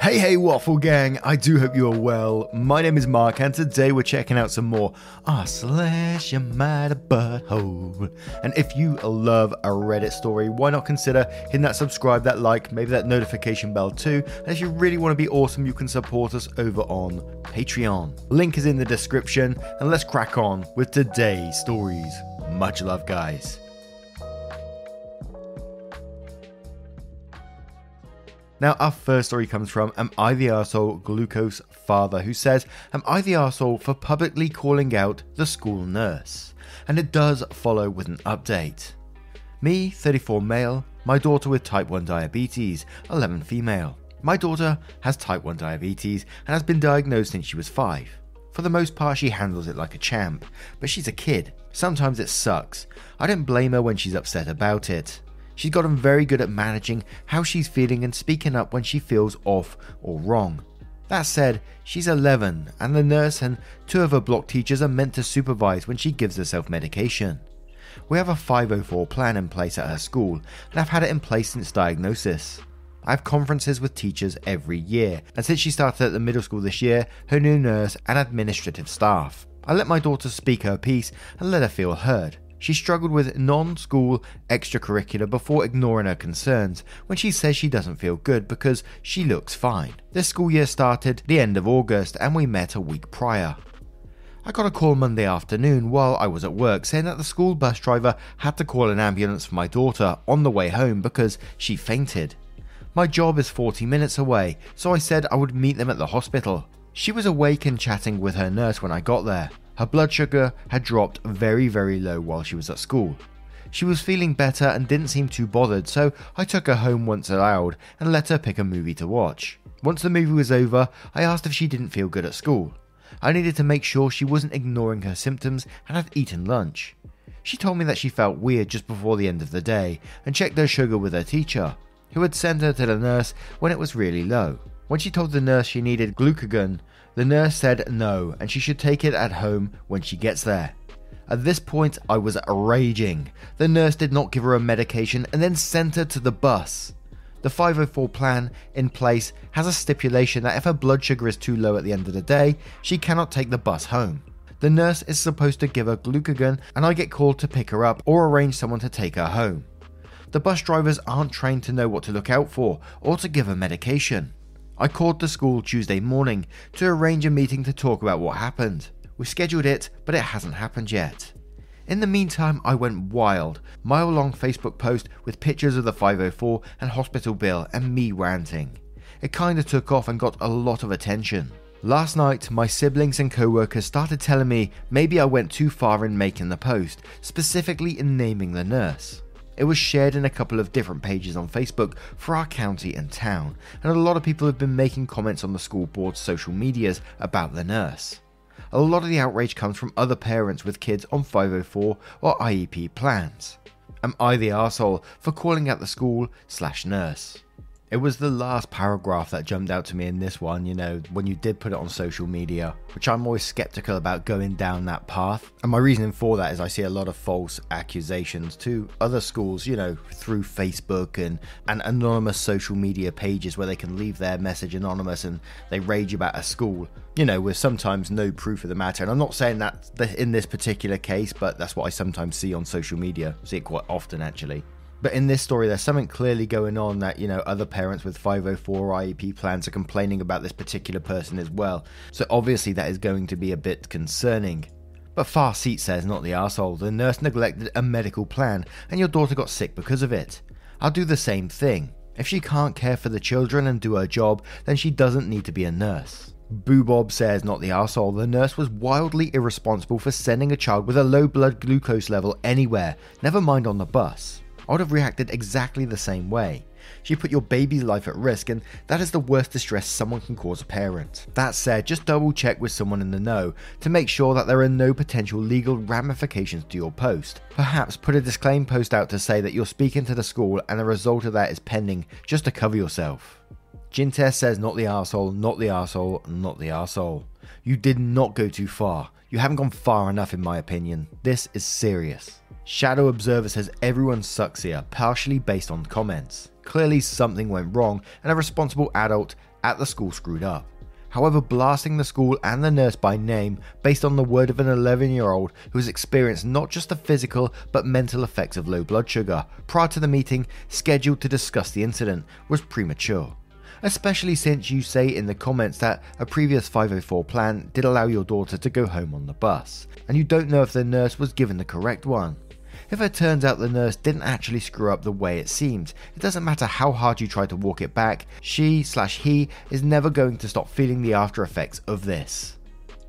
Hey, hey, Waffle Gang. I do hope you are well. My name is Mark, and today we're checking out some more r/slash Am I the Butthole. And if you love a Reddit story, why not consider hitting that subscribe, that like, maybe that notification bell too. And if you really want to be awesome, you can support us over on Patreon. Link is in the description, and let's crack on with today's stories. Much love, guys. Now, our first story comes from Am I the Arsehole Glucose Father, who says, Am I the Arsehole for publicly calling out the school nurse? And it does follow with an update. Me, 34 male, my daughter with type 1 diabetes, 11 female. My daughter has type 1 diabetes and has been diagnosed since she was 5. For the most part, she handles it like a champ, but she's a kid. Sometimes it sucks. I don't blame her when she's upset about it. She's gotten very good at managing how she's feeling and speaking up when she feels off or wrong. That said, she's 11 and the nurse and 2 of her block teachers are meant to supervise when she gives herself medication. We have a 504 plan in place at her school and I've had it in place since diagnosis. I have conferences with teachers every year, and since she started at the middle school this year, her new nurse and administrative staff. I let my daughter speak her piece and let her feel heard. She struggled with non-school extracurricular before ignoring her concerns when she says she doesn't feel good because she looks fine. This school year started the end of August and we met a week prior. I got a call Monday afternoon while I was at work saying that the school bus driver had to call an ambulance for my daughter on the way home because she fainted. My job is 40 minutes away, so I said I would meet them at the hospital. She was awake and chatting with her nurse when I got there. Her blood sugar had dropped very, very low while she was at school. She was feeling better and didn't seem too bothered, so I took her home once allowed and let her pick a movie to watch. Once the movie was over, I asked if she didn't feel good at school. I needed to make sure she wasn't ignoring her symptoms and had eaten lunch. She told me that she felt weird just before the end of the day and checked her sugar with her teacher, who had sent her to the nurse when it was really low. When she told the nurse she needed glucagon, the nurse said no and she should take it at home when she gets there. At this point, I was raging. The nurse did not give her a medication and then sent her to the bus. The 504 plan in place has a stipulation that if her blood sugar is too low at the end of the day, she cannot take the bus home. The nurse is supposed to give her glucagon and I get called to pick her up or arrange someone to take her home. The bus drivers aren't trained to know what to look out for or to give her medication. I called the school Tuesday morning to arrange a meeting to talk about what happened. We scheduled it, but it hasn't happened yet. In the meantime, I went wild. Mile-long Facebook post with pictures of the 504 and hospital bill and me ranting. It kinda took off and got a lot of attention. Last night, my siblings and co-workers started telling me maybe I went too far in making the post, specifically in naming the nurse. It was shared in a couple of different pages on Facebook for our county and town, and a lot of people have been making comments on the school board's social medias about the nurse. A lot of the outrage comes from other parents with kids on 504 or IEP plans. Am I the arsehole for calling out the school/nurse? It was the last paragraph that jumped out to me in this one, you know, when you did put it on social media, which I'm always skeptical about going down that path. And my reasoning for that is I see a lot of false accusations to other schools, you know, through Facebook and anonymous social media pages where they can leave their message anonymous and they rage about a school, you know, with sometimes no proof of the matter. And I'm not saying that in this particular case, but that's what I sometimes see on social media. I see it quite often, actually. But in this story, there's something clearly going on that, you know, other parents with 504 or IEP plans are complaining about this particular person as well. So obviously that is going to be a bit concerning. But Farseat says, not the arsehole, the nurse neglected a medical plan and your daughter got sick because of it. I'll do the same thing. If she can't care for the children and do her job, then she doesn't need to be a nurse. Boobob says, not the arsehole, the nurse was wildly irresponsible for sending a child with a low blood glucose level anywhere, never mind on the bus. I would have reacted exactly the same way. You put your baby's life at risk, and that is the worst distress someone can cause a parent. That said, just double check with someone in the know to make sure that there are no potential legal ramifications to your post. Perhaps put a disclaim post out to say that you're speaking to the school and the result of that is pending, just to cover yourself. Jintess says, not the arsehole, not the arsehole, not the arsehole. You did not go too far. You haven't gone far enough in my opinion. This is serious. Shadow Observer says everyone sucks here, partially based on comments. Clearly something went wrong and a responsible adult at the school screwed up. However, blasting the school and the nurse by name based on the word of an 11-year-old who has experienced not just the physical but mental effects of low blood sugar prior to the meeting scheduled to discuss the incident was premature. Especially since you say in the comments that a previous 504 plan did allow your daughter to go home on the bus, and you don't know if the nurse was given the correct one. If it turns out the nurse didn't actually screw up the way it seemed, it doesn't matter how hard you try to walk it back, she/he is never going to stop feeling the after effects of this.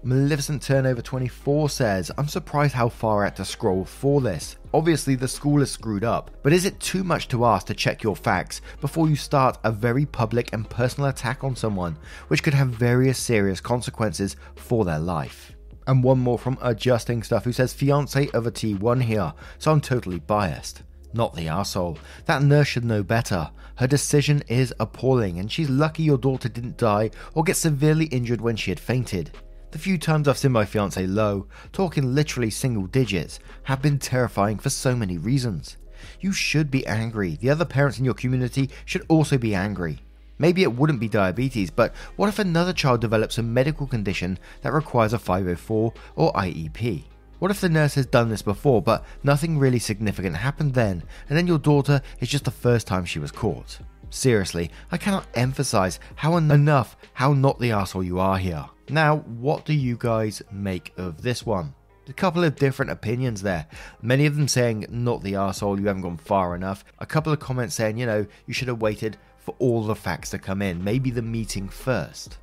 MaleficentTurnover24 says, I'm surprised how far I had to scroll for this. Obviously the school is screwed up, but is it too much to ask to check your facts before you start a very public and personal attack on someone, which could have various serious consequences for their life? And one more from Adjusting Stuff, who says fiance of a T1 here, so I'm totally biased. Not the arsehole. That nurse should know better. Her decision is appalling, and she's lucky your daughter didn't die or get severely injured when she had fainted. The few times I've seen my fiance low, talking literally single digits, have been terrifying for so many reasons. You should be angry. The other parents in your community should also be angry. Maybe it wouldn't be diabetes, but what if another child develops a medical condition that requires a 504 or IEP? What if the nurse has done this before, but nothing really significant happened then, and then your daughter is just the first time she was caught? Seriously, I cannot emphasize how not the arsehole you are here. Now, what do you guys make of this one? A couple of different opinions there, many of them saying, not the arsehole, you haven't gone far enough. A couple of comments saying, you know, you should have waited for all the facts to come in, maybe the meeting first.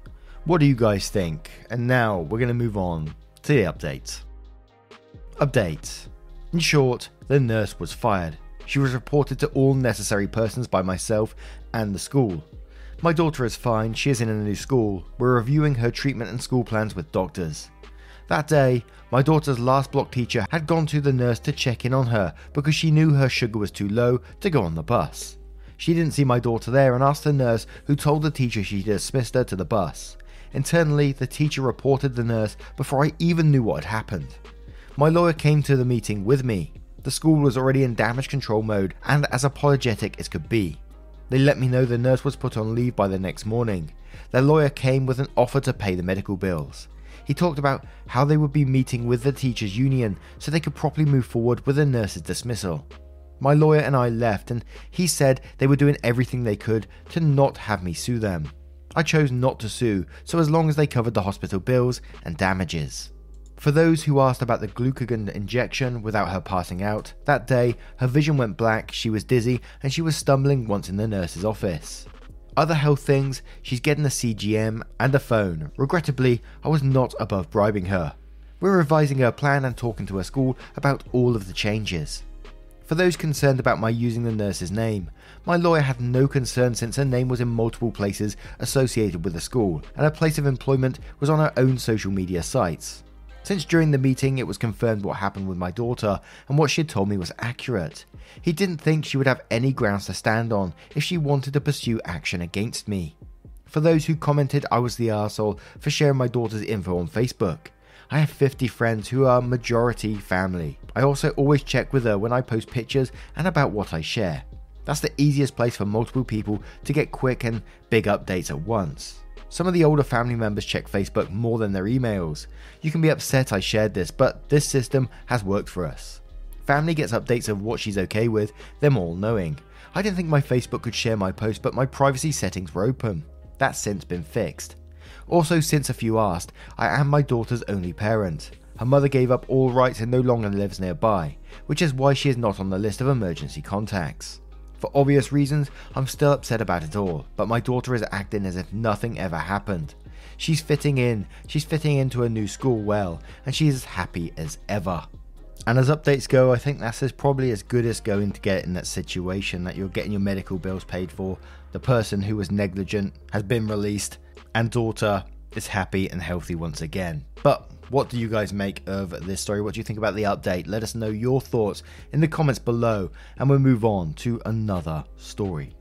What do you guys think? And now we're going to move on to the updates. Update. In short, the nurse was fired. She was reported to all necessary persons by myself and the school. My daughter is fine, she is in a new school. We're reviewing her treatment and school plans with doctors. That day, my daughter's last block teacher had gone to the nurse to check in on her because she knew her sugar was too low to go on the bus. She didn't see my daughter there and asked the nurse, who told the teacher she dismissed her to the bus. Internally, the teacher reported the nurse before I even knew what had happened. My lawyer came to the meeting with me. The school was already in damage control mode and as apologetic as could be. They let me know the nurse was put on leave by the next morning. Their lawyer came with an offer to pay the medical bills. He talked about how they would be meeting with the teachers' union so they could properly move forward with the nurse's dismissal. My lawyer and I left, and he said they were doing everything they could to not have me sue them. I chose not to sue, so as long as they covered the hospital bills and damages. For those who asked about the glucagon injection without her passing out, that day her vision went black, she was dizzy, and she was stumbling once in the nurse's office. Other health things, she's getting a CGM and a phone. Regrettably, I was not above bribing her. We're revising her plan and talking to her school about all of the changes. For those concerned about my using the nurse's name, my lawyer had no concern since her name was in multiple places associated with the school and her place of employment was on her own social media sites. Since during the meeting it was confirmed what happened with my daughter and what she had told me was accurate, he didn't think she would have any grounds to stand on if she wanted to pursue action against me. For those who commented I was the arsehole for sharing my daughter's info on Facebook, I have 50 friends who are majority family. I also always check with her when I post pictures and about what I share. That's the easiest place for multiple people to get quick and big updates at once. Some of the older family members check Facebook more than their emails. You can be upset I shared this, but this system has worked for us. Family gets updates of what she's okay with, them all knowing. I didn't think my Facebook could share my post, but my privacy settings were open. That's since been fixed. Also, since a few asked, I am my daughter's only parent. Her mother gave up all rights and no longer lives nearby, which is why she is not on the list of emergency contacts. For obvious reasons, I'm still upset about it all, but my daughter is acting as if nothing ever happened. She's fitting into a new school well, and she is as happy as ever. And as updates go, I think that's probably as good as going to get in that situation, that you're getting your medical bills paid for, the person who was negligent has been released, and daughter is happy and healthy once again. But what do you guys make of this story? What do you think about the update? Let us know your thoughts in the comments below, and we'll move on to another story.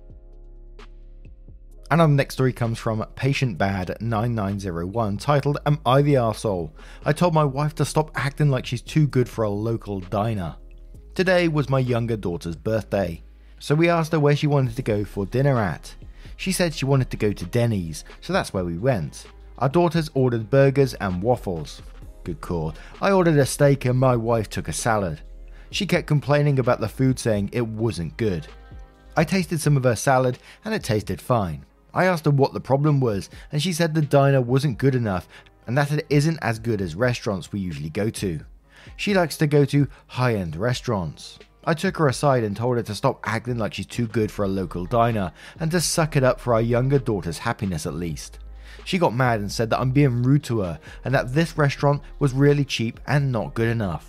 And our next story comes from PatientBad9901, titled, Am I the Arsehole? I told my wife to stop acting like she's too good for a local diner. Today was my younger daughter's birthday, so we asked her where she wanted to go for dinner at. She said she wanted to go to Denny's, so that's where we went. Our daughters ordered burgers and waffles. Good call. I ordered a steak and my wife took a salad. She kept complaining about the food, saying it wasn't good. I tasted some of her salad and it tasted fine. I asked her what the problem was, and she said the diner wasn't good enough and that it isn't as good as restaurants we usually go to. She likes to go to high-end restaurants. I took her aside and told her to stop acting like she's too good for a local diner and to suck it up for our younger daughter's happiness at least. She got mad and said that I'm being rude to her and that this restaurant was really cheap and not good enough.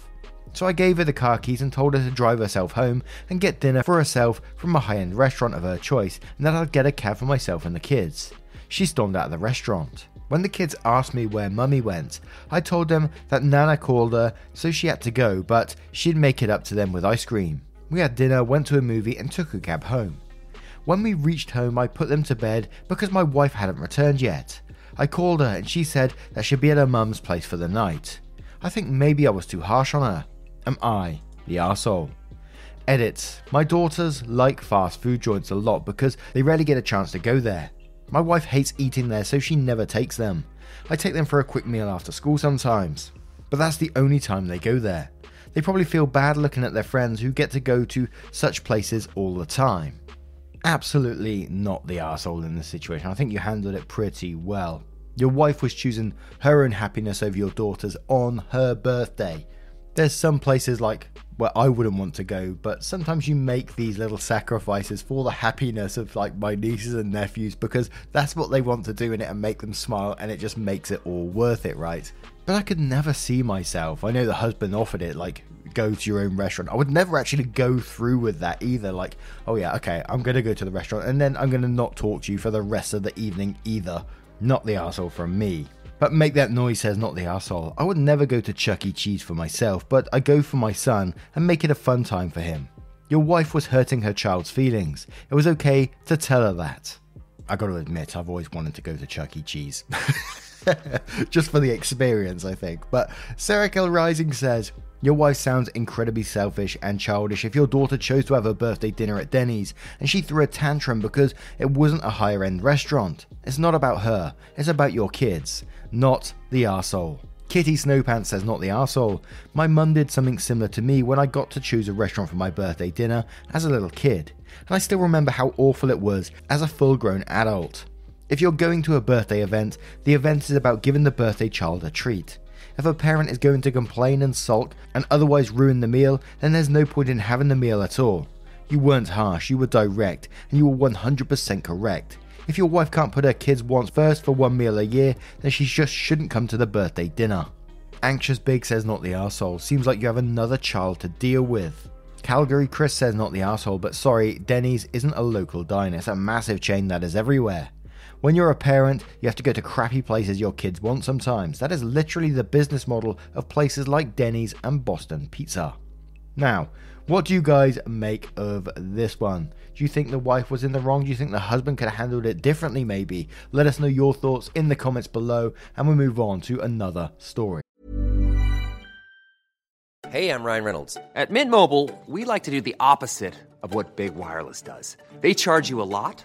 So I gave her the car keys and told her to drive herself home and get dinner for herself from a high-end restaurant of her choice, and that I'd get a cab for myself and the kids. She stormed out of the restaurant. When the kids asked me where mummy went, I told them that Nana called her, so she had to go, but she'd make it up to them with ice cream. We had dinner, went to a movie and took a cab home. When we reached home, I put them to bed because my wife hadn't returned yet. I called her and she said that she'd be at her mum's place for the night. I think maybe I was too harsh on her. Am I the arsehole? Edit. My daughters like fast food joints a lot because they rarely get a chance to go there. My wife hates eating there, so she never takes them. I take them for a quick meal after school sometimes, but that's the only time they go there. They probably feel bad looking at their friends who get to go to such places all the time. Absolutely not the arsehole in this situation. I think you handled it pretty well. Your wife was choosing her own happiness over your daughter's on her birthday. There's some places like where I wouldn't want to go, but sometimes you make these little sacrifices for the happiness of like my nieces and nephews because that's what they want to do in it and make them smile, and it just makes it all worth it, right? But I could never see myself. I know the husband offered it, like go to your own restaurant. I would never actually go through with that either. Like, oh yeah, okay, I'm going to go to the restaurant and then I'm going to not talk to you for the rest of the evening either. Not the arsehole from me. But make that noise says not the arsehole. I would never go to Chuck E. Cheese for myself, but I go for my son and make it a fun time for him. Your wife was hurting her child's feelings. It was okay to tell her that. I gotta admit, I've always wanted to go to Chuck E. Cheese. Just for the experience, I think. But Sarah Kell Rising says, your wife sounds incredibly selfish and childish if your daughter chose to have her birthday dinner at Denny's and she threw a tantrum because it wasn't a higher end restaurant. It's not about her, it's about your kids. Not the arsehole. Kitty Snowpants says not the arsehole. My mum did something similar to me when I got to choose a restaurant for my birthday dinner as a little kid, and I still remember how awful it was as a full grown adult. If you're going to a birthday event, the event is about giving the birthday child a treat. If a parent is going to complain and sulk and otherwise ruin the meal, then there's no point in having the meal at all. You weren't harsh, you were direct, and you were 100% correct. If your wife can't put her kids' wants first for one meal a year, then she just shouldn't come to the birthday dinner. Anxious Big says not the arsehole. Seems like you have another child to deal with. Calgary Chris says not the arsehole, but sorry, Denny's isn't a local diner, it's a massive chain that is everywhere. When you're a parent, you have to go to crappy places your kids want sometimes. That is literally the business model of places like Denny's and Boston Pizza. Now, what do you guys make of this one? Do you think the wife was in the wrong? Do you think the husband could have handled it differently maybe? Let us know your thoughts in the comments below, and we'll move on to another story. Hey, I'm Ryan Reynolds. At Mint Mobile, we like to do the opposite of what Big Wireless does. They charge you a lot.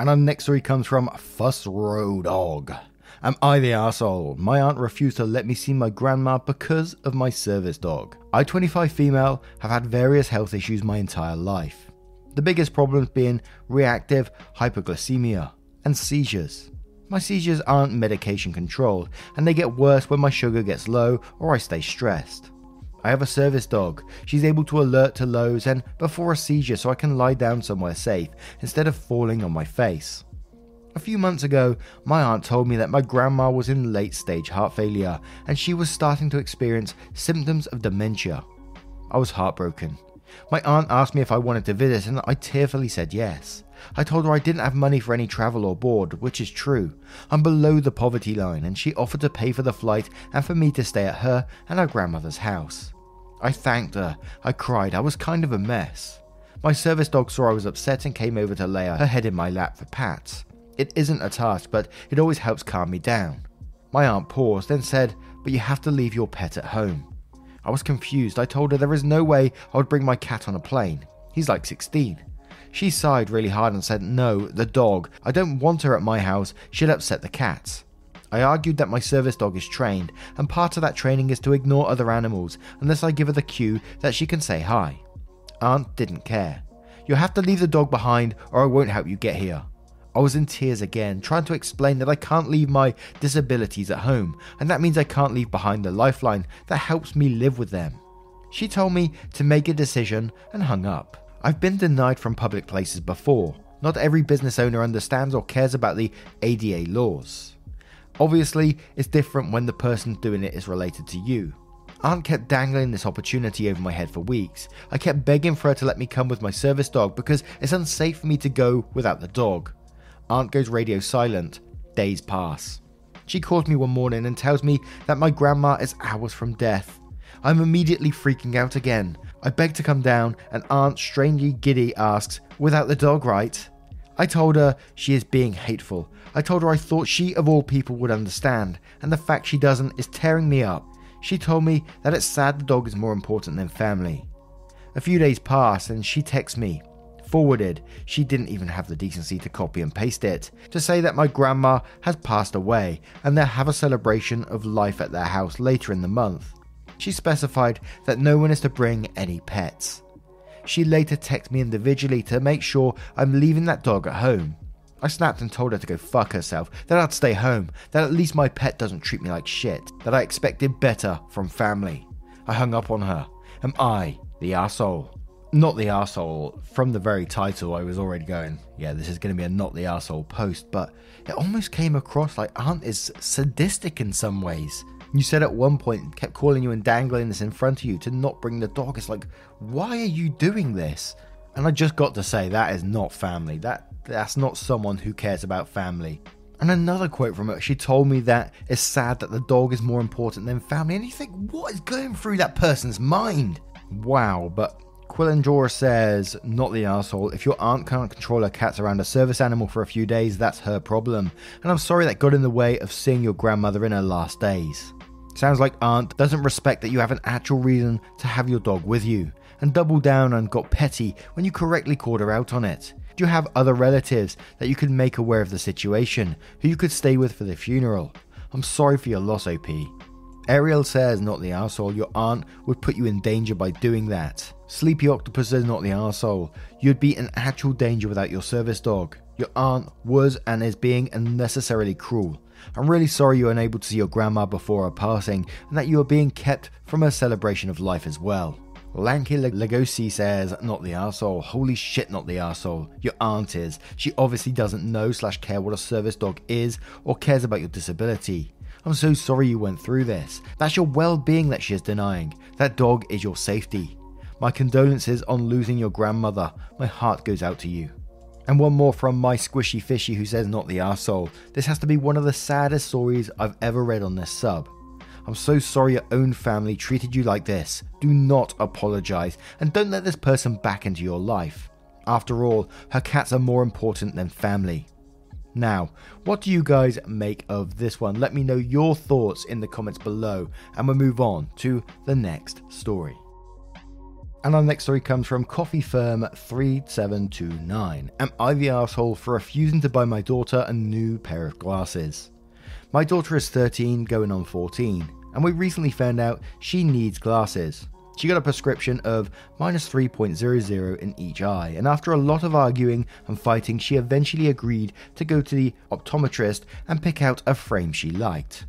And our next story comes from Fuss Row Dog. Am I the Arsehole? My aunt refused to let me see my grandma because of my service dog. I, 25 female, have had various health issues my entire life. The biggest problems being reactive hypoglycemia and seizures. My seizures aren't medication controlled and they get worse when my sugar gets low or I stay stressed. I have a service dog. She's able to alert to lows and before a seizure so I can lie down somewhere safe instead of falling on my face. A few months ago, my aunt told me that my grandma was in late stage heart failure and she was starting to experience symptoms of dementia. I was heartbroken. My aunt asked me if I wanted to visit and I tearfully said yes. I told her I didn't have money for any travel or board, which is true. I'm below the poverty line and she offered to pay for the flight and for me to stay at her and her grandmother's house. I thanked her. I cried. I was kind of a mess. My service dog saw I was upset and came over to lay her head in my lap for pats. It isn't a task, but it always helps calm me down. My aunt paused, then said, but you have to leave your pet at home. I was confused. I told her there is no way I would bring my cat on a plane. He's like 16. She sighed really hard and said, no, the dog. I don't want her at my house. She'll upset the cats. I argued that my service dog is trained, and part of that training is to ignore other animals unless I give her the cue that she can say hi. Aunt didn't care. You have to leave the dog behind or I won't help you get here. I was in tears again, trying to explain that I can't leave my disabilities at home, and that means I can't leave behind the lifeline that helps me live with them. She told me to make a decision and hung up. I've been denied from public places before. Not every business owner understands or cares about the ADA laws. Obviously, it's different when the person doing it is related to you. Aunt kept dangling this opportunity over my head for weeks. I kept begging for her to let me come with my service dog because it's unsafe for me to go without the dog. Aunt goes radio silent. Days pass. She calls me one morning and tells me that my grandma is hours from death. I'm immediately freaking out again. I beg to come down and Aunt, strangely giddy, asks, without the dog, right? I told her she is being hateful. I told her I thought she of all people would understand, and the fact she doesn't is tearing me up. She told me that it's sad the dog is more important than family. A few days pass and she texts me. Forwarded, she didn't even have the decency to copy and paste it, to say that my grandma has passed away and they'll have a celebration of life at their house later in the month. She specified that no one is to bring any pets. She later texted me individually to make sure I'm leaving that dog at home. I snapped and told her to go fuck herself, that I'd stay home, that at least my pet doesn't treat me like shit, that I expected better from family. I hung up on her. Am I the arsehole? Not the arsehole. From the very title I was already going, yeah, this is going to be a not the arsehole post, but it almost came across like Aunt is sadistic in some ways. You said at one point, kept calling you and dangling this in front of you to not bring the dog. It's like, why are you doing this? And I just got to say, that is not family. That's not someone who cares about family. And another quote from her, she told me that it's sad that the dog is more important than family. And you think, what is going through that person's mind? Wow, but Quillandora says, not the arsehole. If your aunt can't control her cats around a service animal for a few days, that's her problem. And I'm sorry that got in the way of seeing your grandmother in her last days. Sounds like Aunt doesn't respect that you have an actual reason to have your dog with you, and doubled down and got petty when you correctly called her out on it. Do you have other relatives that you could make aware of the situation, who you could stay with for the funeral? I'm sorry for your loss, OP. Ariel says, not the arsehole. Your aunt would put you in danger by doing that. Sleepy Octopus says, not the arsehole. You'd be in actual danger without your service dog. Your aunt was and is being unnecessarily cruel. I'm really sorry you were unable to see your grandma before her passing and that you are being kept from her celebration of life as well. Lanky Leg-Legosi says, not the arsehole. Holy shit, not the arsehole. Your aunt is. She obviously doesn't know/care what a service dog is or cares about your disability. I'm so sorry you went through this. That's your well-being that she is denying. That dog is your safety. My condolences on losing your grandmother. My heart goes out to you. And one more from my squishy fishy, who says, not the arsehole. This has to be one of the saddest stories I've ever read on this sub. I'm so sorry your own family treated you like this. Do not apologize, and don't let this person back into your life. After all, her cats are more important than family. Now, what do you guys make of this one? Let me know your thoughts in the comments below, and we'll move on to the next story. And our next story comes from Coffee Firm 3729. Am I the arsehole for refusing to buy my daughter a new pair of glasses? My daughter is 13, going on 14, and we recently found out she needs glasses. She got a prescription of minus 3.00 in each eye, and after a lot of arguing and fighting, she eventually agreed to go to the optometrist and pick out a frame she liked.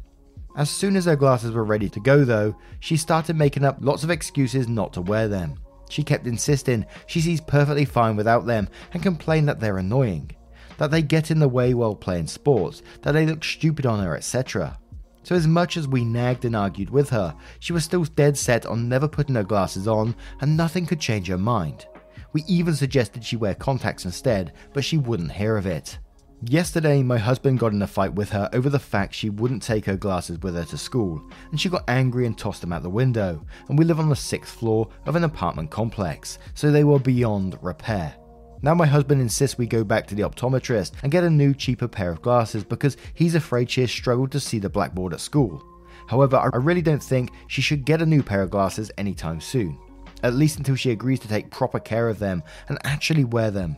As soon as her glasses were ready to go though, she started making up lots of excuses not to wear them. She kept insisting she sees perfectly fine without them and complained that they're annoying, that they get in the way while playing sports, that they look stupid on her, etc. So as much as we nagged and argued with her, she was still dead set on never putting her glasses on, and nothing could change her mind. We even suggested she wear contacts instead, but she wouldn't hear of it. Yesterday, my husband got in a fight with her over the fact she wouldn't take her glasses with her to school, and she got angry and tossed them out the window, and we live on the 6th floor of an apartment complex, so they were beyond repair. Now my husband insists we go back to the optometrist and get a new, cheaper pair of glasses because he's afraid she has struggled to see the blackboard at school. However, I really don't think she should get a new pair of glasses anytime soon, at least until she agrees to take proper care of them and actually wear them.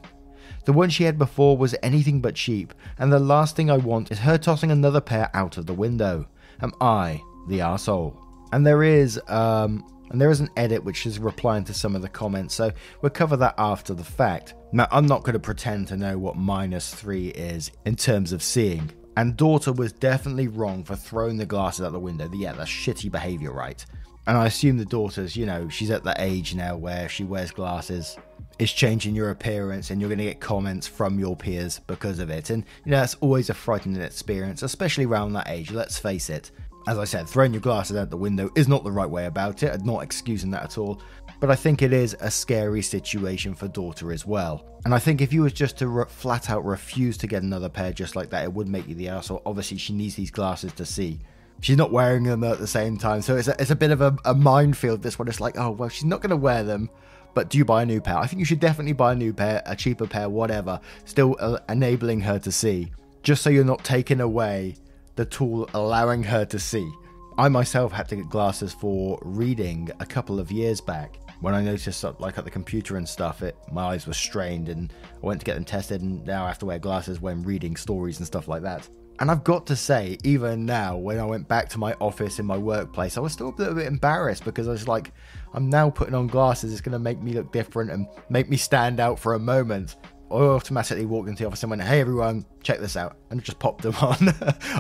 The one she had before was anything but cheap, and the last thing I want is her tossing another pair out of the window. Am I the arsehole? And there is an edit which is replying to some of the comments, so we'll cover that after the fact. Now, I'm not going to pretend to know what minus 3 is in terms of seeing, and daughter was definitely wrong for throwing the glasses out the window. Yeah, that's shitty behaviour, right? And I assume the daughter's, you know, she's at the age now where if she wears glasses, it's changing your appearance and you're going to get comments from your peers because of it. And, you know, that's always a frightening experience, especially around that age, let's face it. As I said, throwing your glasses out the window is not the right way about it. I'm not excusing that at all. But I think it is a scary situation for daughter as well. And I think if you was just to flat out refuse to get another pair just like that, it would make you the arsehole. Obviously, she needs these glasses to see. She's not wearing them at the same time, so it's a bit of a minefield, this one. It's like, oh, well, she's not going to wear them, but do you buy a new pair? I think you should definitely buy a new pair, a cheaper pair, whatever, still enabling her to see, just so you're not taking away the tool allowing her to see. I myself had to get glasses for reading a couple of years back when I noticed, like at the computer and stuff, my eyes were strained, and I went to get them tested, and now I have to wear glasses when reading stories and stuff like that. And I've got to say, even now, when I went back to my office in my workplace, I was still a little bit embarrassed because I was like, I'm now putting on glasses. It's going to make me look different and make me stand out for a moment. I automatically walked into the office and went, hey, everyone, check this out. And just popped them on.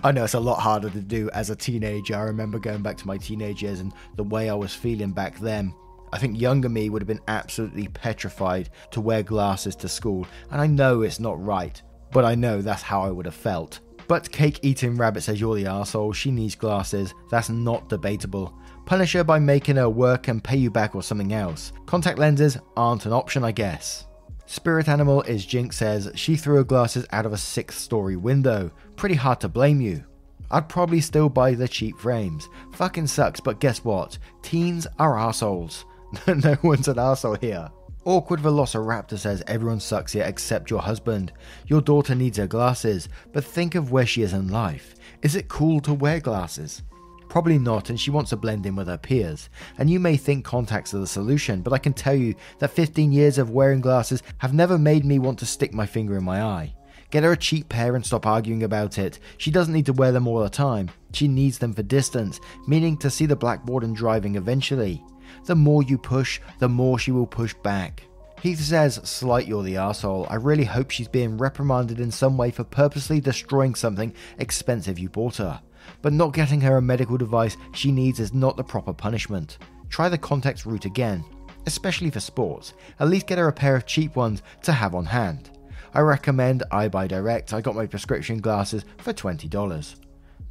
I know it's a lot harder to do as a teenager. I remember going back to my teenage years and the way I was feeling back then. I think younger me would have been absolutely petrified to wear glasses to school. And I know it's not right, but I know that's how I would have felt. But Cake Eating Rabbit says you're the arsehole, she needs glasses, that's not debatable. Punish her by making her work and pay you back or something else. Contact lenses aren't an option, I guess. Spirit Animal is Jinx says she threw her glasses out of a 6th-story window. Pretty hard to blame you. I'd probably still buy the cheap frames. Fucking sucks, but guess what? Teens are arseholes. No one's an arsehole here. Awkward Velociraptor says everyone sucks here except your husband. Your daughter needs her glasses, but think of where she is in life. Is it cool to wear glasses? Probably not, and she wants to blend in with her peers. And you may think contacts are the solution, but I can tell you that 15 years of wearing glasses have never made me want to stick my finger in my eye. Get her a cheap pair and stop arguing about it. She doesn't need to wear them all the time. She needs them for distance, meaning to see the blackboard and driving eventually. The more you push, the more she will push back. Heath says, slight you're the arsehole. I really hope she's being reprimanded in some way for purposely destroying something expensive you bought her. But not getting her a medical device she needs is not the proper punishment. Try the contacts route again, especially for sports. At least get her a pair of cheap ones to have on hand. I recommend iBuyDirect. I got my prescription glasses for $20.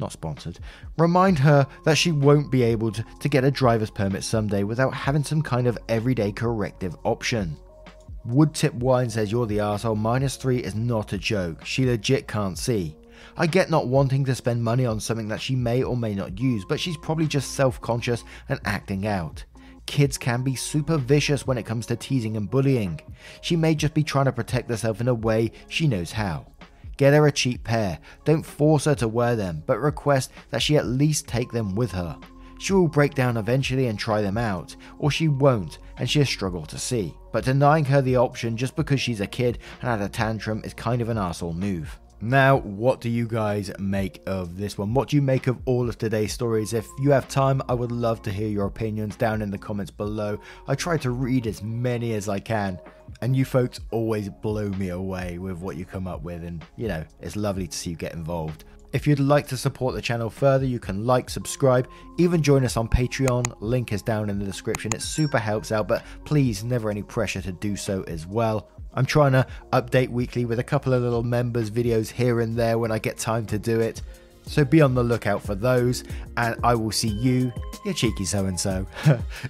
Not sponsored. Remind her that she won't be able to get a driver's permit someday without having some kind of everyday corrective option. Woodtip Wine says you're the arsehole. Minus 3 is not a joke. She legit can't see. I get not wanting to spend money on something that she may or may not use, but she's probably just self-conscious and acting out. Kids can be super vicious when it comes to teasing and bullying. She may just be trying to protect herself in a way she knows how. Get her a cheap pair. Don't force her to wear them, but request that she at least take them with her. She will break down eventually and try them out, or she won't and she'll struggle to see. But denying her the option just because she's a kid and had a tantrum is kind of an arsehole move. Now, what do you guys make of this one? What do you make of all of today's stories? If you have time, I would love to hear your opinions down in the comments below. I try to read as many as I can, and you folks always blow me away with what you come up with, and you know, it's lovely to see you get involved. If you'd like to support the channel further, you can like, subscribe, even join us on Patreon. Link is down in the description. It super helps out, but please, never any pressure to do so as well. I'm trying to update weekly with a couple of little members videos here and there when I get time to do it. So be on the lookout for those, and I will see you cheeky so-and-so,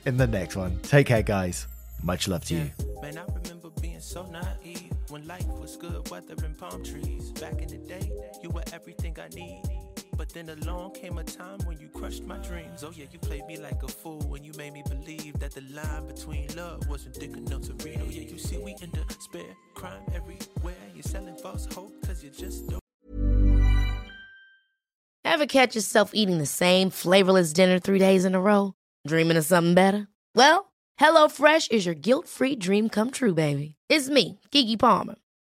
in the next one. Take care, guys. Much love to you. Man, I remember being so naive when life was good, weather and palm trees. Back in the day, you were everything I need. But then along came a time when you crushed my dreams. Oh yeah, you played me like a fool, and you made me believe that the line between love wasn't thick enough to read. Oh yeah, you see we in the spare crime everywhere. You're selling false hope because you just don't. Ever catch yourself eating the same flavorless dinner 3 days in a row? Dreaming of something better? Well, HelloFresh is your guilt-free dream come true, baby. It's me, Keke Palmer.